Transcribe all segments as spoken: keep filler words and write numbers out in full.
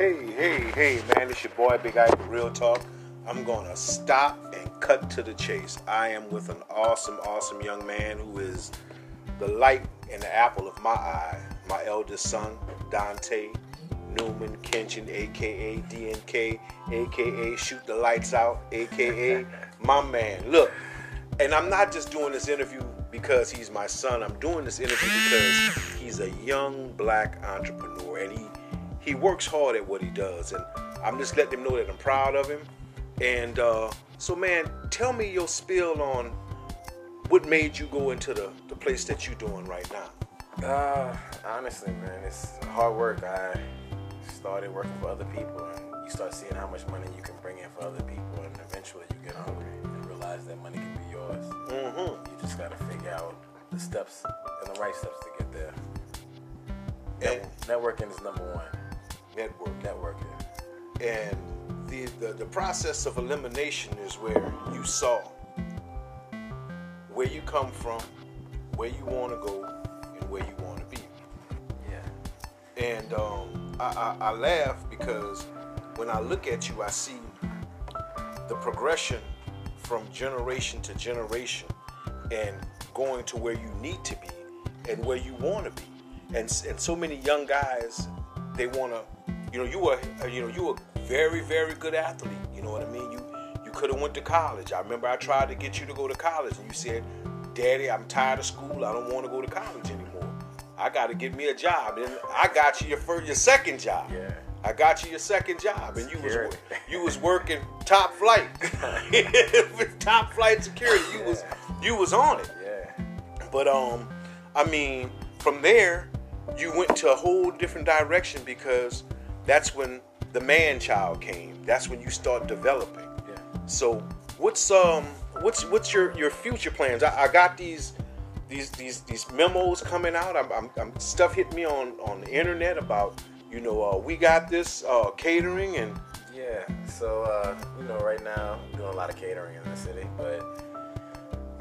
Hey, hey, hey, man, it's your boy, Big Ike with Real Talk. I'm going to stop and cut to the chase. I am with an awesome, awesome young man who is the light and the apple of my eye. My eldest son, Dante Newman Kenshin, a k a. D N K, a k a. Shoot the Lights Out, a k a. my man. Look, and I'm not just doing this interview because he's my son. I'm doing this interview because he's a young black entrepreneur, and he He works hard at what he does, and I'm just letting him know that I'm proud of him. And uh, so, man, tell me your spiel on what made you go into the, the place that you're doing right now. Uh, honestly, man, it's hard work. I started working for other people, and you start seeing how much money you can bring in for other people, and eventually you get hungry and realize that money can be yours. Mm-hmm. You just got to figure out the steps and the right steps to get there. And networking is number one. Network, networking, and the, the the process of elimination is where you saw where you come from, where you want to go, and where you want to be. Yeah. And um, I, I I laugh because when I look at you, I see the progression from generation to generation, and going to where you need to be and where you want to be, and and so many young guys. They want to, you know, you were, you know, you were a very, very good athlete. You know what I mean? You you could have went to college. I remember I tried to get you to go to college, and you said, "Daddy, I'm tired of school. I don't want to go to college anymore. I got to get me a job." And I got you your first, your second job. Yeah. I got you your second job, and you security. was you was working top flight, top flight security. You yeah. was you was on it. Yeah. But um, I mean, from there. You went to a whole different direction because that's when the man-child came. That's when you start developing. Yeah. So what's um what's what's your, your future plans? I, I got these these these these memos coming out. I'm, I'm, I'm stuff hit me on, on the internet about you know uh, we got this uh, catering and yeah. So uh, you know right now I'm doing a lot of catering in the city, but.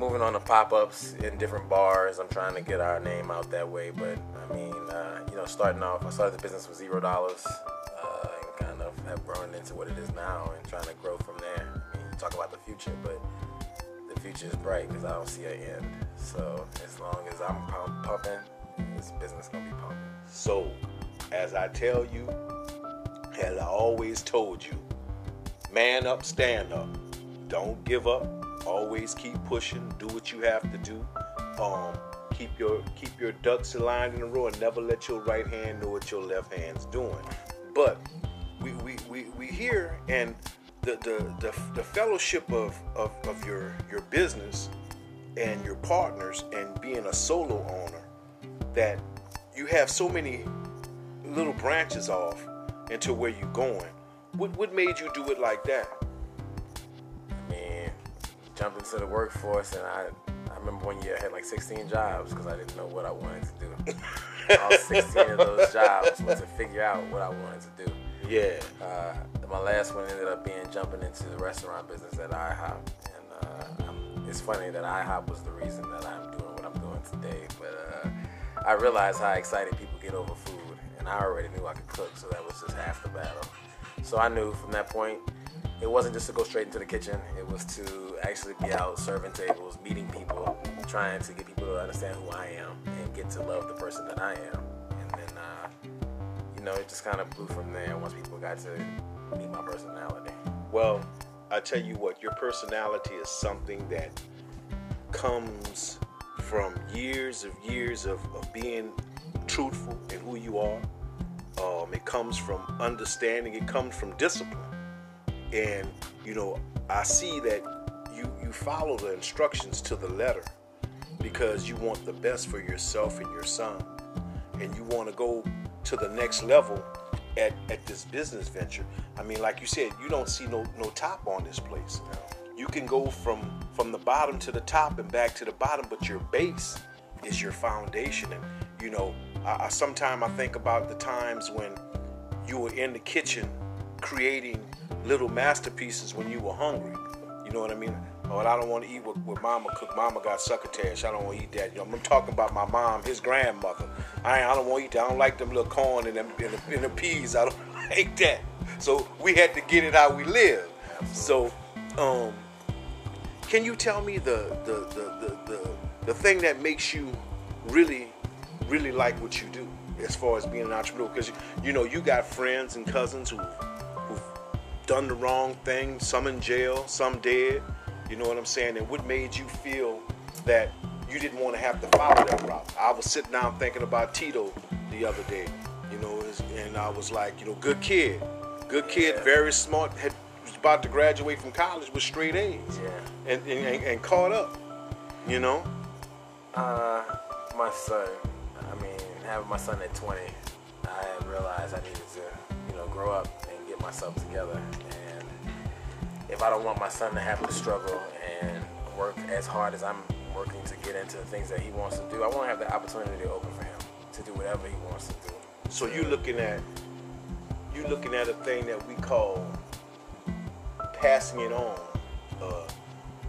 Moving on to pop-ups in different bars. I'm trying to get our name out that way. But, I mean, uh, you know, starting off, I started the business with zero dollars uh, and kind of have grown into what it is now and trying to grow from there. I mean, you talk about the future, but the future is bright because I don't see an end. So as long as I'm pump- pumping, this business is going to be pumping. So as I tell you, as I always told you, man up, stand up. Don't give up. Always keep pushing. Do what you have to do. Um, keep your keep your ducks aligned in a row, and never let your right hand know what your left hand's doing. But we we we, we here, and the the, the the fellowship of of of your your business and your partners, and being a solo owner, that you have so many little branches off into where you're going. What what made you do it like that? Jumped into the workforce, and I, I remember one year I had like sixteen jobs because I didn't know what I wanted to do. All sixteen of those jobs was to figure out what I wanted to do. Yeah. Uh, my last one ended up being jumping into the restaurant business at IHOP, and uh, I'm, it's funny that IHOP was the reason that I'm doing what I'm doing today. But uh, I realized how excited people get over food, and I already knew I could cook, so that was just half the battle. So I knew from that point. It wasn't just to go straight into the kitchen. It was to actually be out serving tables, meeting people, trying to get people to understand who I am and get to love the person that I am. And then, uh, you know, it just kind of blew from there once people got to meet my personality. Well, I tell you what, your personality is something that comes from years of years of, of being truthful in who you are. Um, it comes from understanding. It comes from discipline. And, you know, I see that you, you follow the instructions to the letter because you want the best for yourself and your son. And you want to go to the next level at, at this business venture. I mean, like you said, you don't see no, no top on this place. You can go from, from the bottom to the top and back to the bottom, but your base is your foundation. And, you know, I, I sometimes I think about the times when you were in the kitchen creating little masterpieces when you were hungry. You know what I mean? Oh, and I don't want to eat what, what mama cooked. Mama got succotash. I don't want to eat that. You know, I'm talking about my mom, his grandmother. I, I don't want to eat that. I don't like them little corn and them, and the, and the peas. I don't like that. So we had to get it how we live. So um, can you tell me the the, the, the, the the thing that makes you really, really like what you do as far as being an entrepreneur? Because, you, you know, you got friends and cousins who, who've done the wrong thing, some in jail, some dead. You know what I'm saying? And what made you feel that you didn't want to have to follow that route? I was sitting down thinking about Tito the other day, you know, and I was like, you know, good kid. Good kid, yeah. Very smart, had, was about to graduate from college with straight A's. Yeah. And, and, and, and caught up, you know? Uh, my son, I mean, having my son at twenty, I realized I needed to, you know, grow up and get myself together. And if I don't want my son to have to struggle and work as hard as I'm working to get into the things that he wants to do, I want to have the opportunity open for him to do whatever he wants to do. So you're looking at... You're looking at a thing that we call passing it on, uh,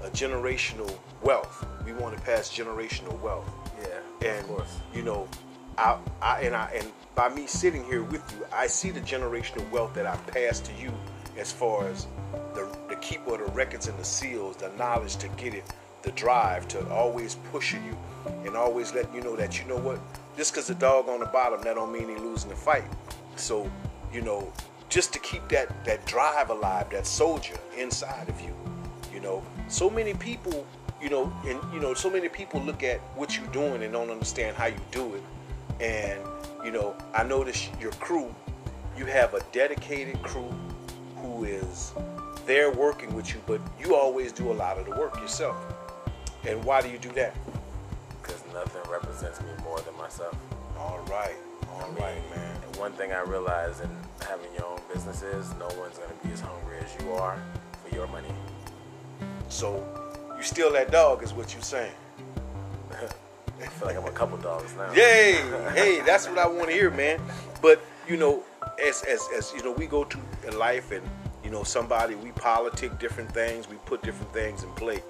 a generational wealth. We want to pass generational wealth. Yeah, and of course. You know, I, I and I and by me sitting here with you, I see the generational wealth that I pass to you as far as the the keeper of the records and the seals, the knowledge to get it, the drive to always pushing you and always letting you know that, you know what, just because the dog on the bottom, that don't mean he losing the fight. So, you know, just to keep that, that drive alive, that soldier inside of you, you know. So many people, you know, and, you know, so many people look at what you're doing and don't understand how you do it. And, you know, I notice your crew, you have a dedicated crew who is there working with you, but you always do a lot of the work yourself. And why do you do that? Because nothing represents me more than myself. All right. I mean, right, man. And one thing I realized in having your own business is no one's going to be as hungry as you are for your money. So, you still that dog is what you're saying. I feel like I'm a couple dogs now. Yay! Hey, that's what I want to hear, man. But, you know, as, as, as you know, we go through in life and, you know, somebody, we politic different things, we put different things in play.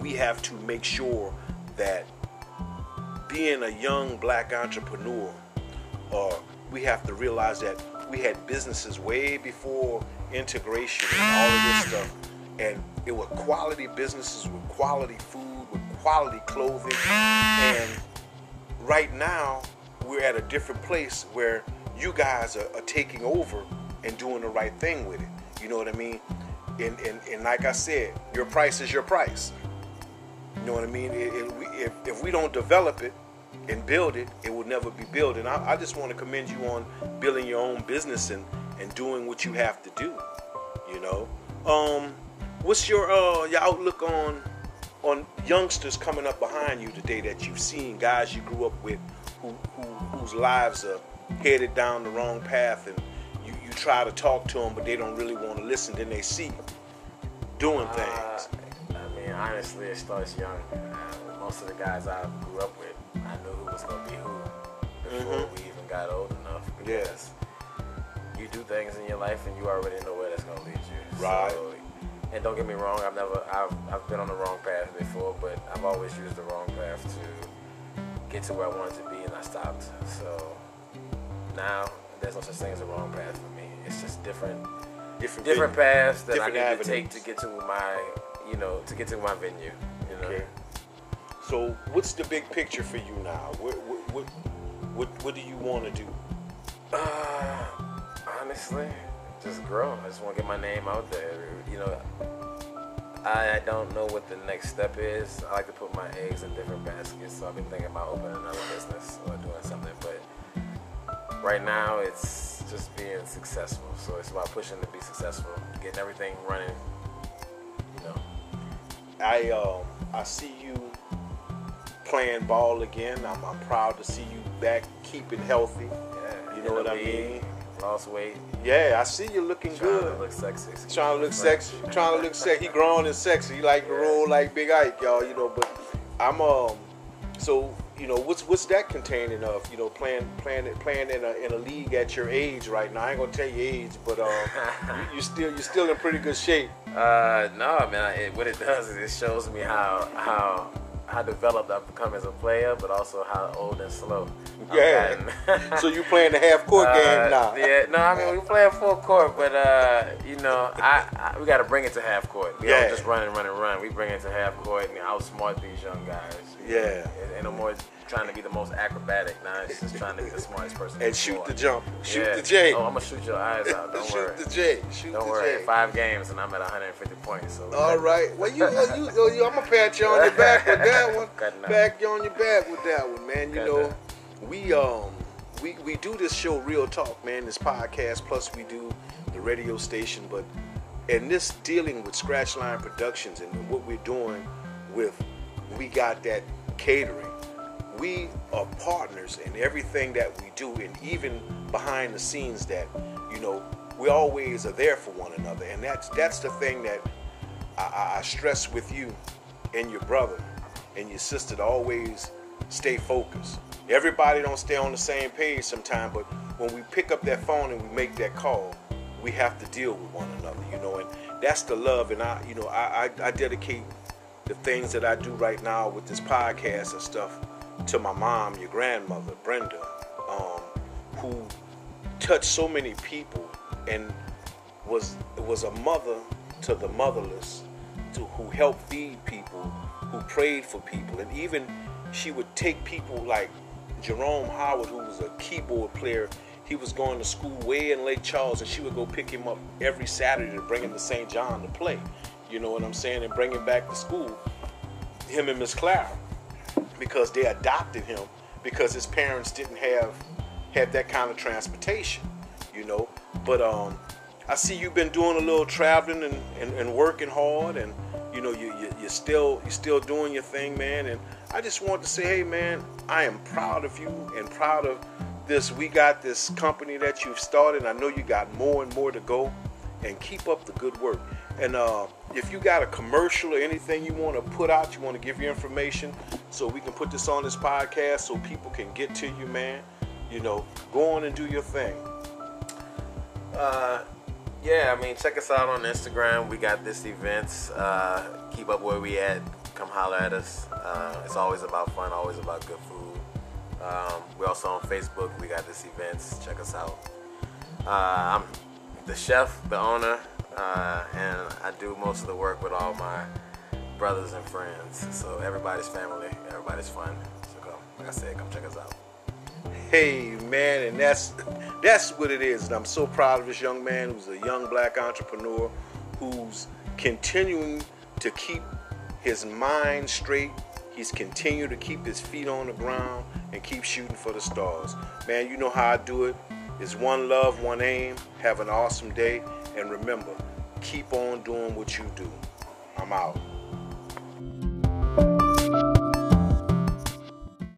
We have to make sure that being a young black entrepreneur, Uh, we have to realize that we had businesses way before integration and all of this stuff, and it were quality businesses with quality food, with quality clothing. And right now we're at a different place where you guys are, are taking over and doing the right thing with it, you know what I mean? And, and, and like I said, your price is your price, you know what I mean? It, it, we, if, if we don't develop it and build it, it will never be built. And I, I just want to commend you on building your own business and, and doing what you have to do, you know. Um, what's your uh, your outlook on on youngsters coming up behind you today that you've seen, guys you grew up with who, who whose lives are headed down the wrong path, and you, you try to talk to them but they don't really want to listen, then they see you doing uh, things? I mean, honestly, it starts young. Uh, most of the guys I grew up with, I knew who was going to be who before mm-hmm. we even got old enough. Yes. You do things in your life and you already know where that's going to lead you. Right. So, and don't get me wrong, I've never, I've, I've been on the wrong path before, but I've always used the wrong path to get to where I wanted to be, and I stopped. So now there's no such thing as a wrong path for me. It's just different, different, different paths that different I need avenues. to take to get to my, you know, to get to my venue. You know. Okay. So what's the big picture for you now? What what what, what do you want to do? Uh, honestly, just grow. I just want to get my name out there. You know, I don't know what the next step is. I like to put my eggs in different baskets, so I've been thinking about opening another business or doing something. But right now, it's just being successful. So it's about pushing to be successful, getting everything running. You know, I um uh, I see you playing ball again. I'm, I'm proud to see you back, keeping healthy. Yeah, you know what I mean? Lost weight. Yeah, I see you looking good. Trying to look sexy. Trying to look sexy. Trying to look sexy. He grown and sexy. He like to roll like Big Ike, y'all. You know, but I'm um. So you know, what's what's that containing of? You know, playing playing playing in a in a league at your age right now. I ain't gonna tell you age, but um, uh, you, you still you still in pretty good shape. Uh, no, man. It, what it does is it shows me how how. how developed I've become as a player, but also how old and slow I've yeah. So you playing the half court uh, game now? Yeah, no, I mean we playing full court, but uh, you know, I, I we got to bring it to half court. We yeah. don't just run and run and run. We bring it to half court and outsmart these young guys. Yeah, and, and the more. Trying to be the most acrobatic. Nah, it's just trying to be the smartest person. And shoot the jump. Shoot yeah. the J. Oh, I'm going to shoot your eyes out. Don't shoot worry. Shoot the J. Shoot Don't the worry. J. Five games and I'm at one hundred fifty points. So all right. Well, you, you, you, you, I'm going to pat you on your back with that one. Pat you on your back with that one, man. You Cut know, down. we um we, we do this show, Real Talk, man, this podcast, plus we do the radio station. But in this dealing with Scratch Line Productions and what we're doing with, we got that catering. We are partners in everything that we do, and even behind the scenes that, you know, we always are there for one another. And that's that's the thing that I, I stress with you and your brother and your sister, to always stay focused. Everybody don't stay on the same page sometimes, but when we pick up that phone and we make that call, we have to deal with one another, you know, and that's the love. And I, you know, I, I, I dedicate the things that I do right now with this podcast and stuff to my mom, your grandmother, Brenda, um, who touched so many people and was was a mother to the motherless, to, who helped feed people, who prayed for people. And even she would take people like Jerome Howard, who was a keyboard player. He was going to school way in Lake Charles, and she would go pick him up every Saturday to bring him to Saint John to play. You know what I'm saying? And bring him back to school, him and Miss Clara, because they adopted him because his parents didn't have had that kind of transportation, you know. But um, I see you've been doing a little traveling and, and, and working hard, and you know you, you you're still you're still doing your thing, man. And I just want to say, hey, man, I am proud of you and proud of this. We got this company that you've started. I know you got more and more to go, and keep up the good work. And uh, if you got a commercial or anything you want to put out, you want to give your information so we can put this on this podcast so people can get to you, man, you know, go on and do your thing. Uh, yeah, I mean, check us out on Instagram. We got this events. Uh, keep up where we at. Come holler at us. Uh, it's always about fun, always about good food. Um, we're also on Facebook. We got this events. Check us out. Uh, I'm the chef, the owner. Uh, and I do most of the work with all my brothers and friends. So everybody's family, everybody's fun. So come, like I said, come check us out. Hey, man, and that's that's what it is. And I'm so proud of this young man who's a young black entrepreneur who's continuing to keep his mind straight. He's continued to keep his feet on the ground and keep shooting for the stars. Man, you know how I do it. It's one love, one aim. Have an awesome day. And remember, keep on doing what you do. I'm out.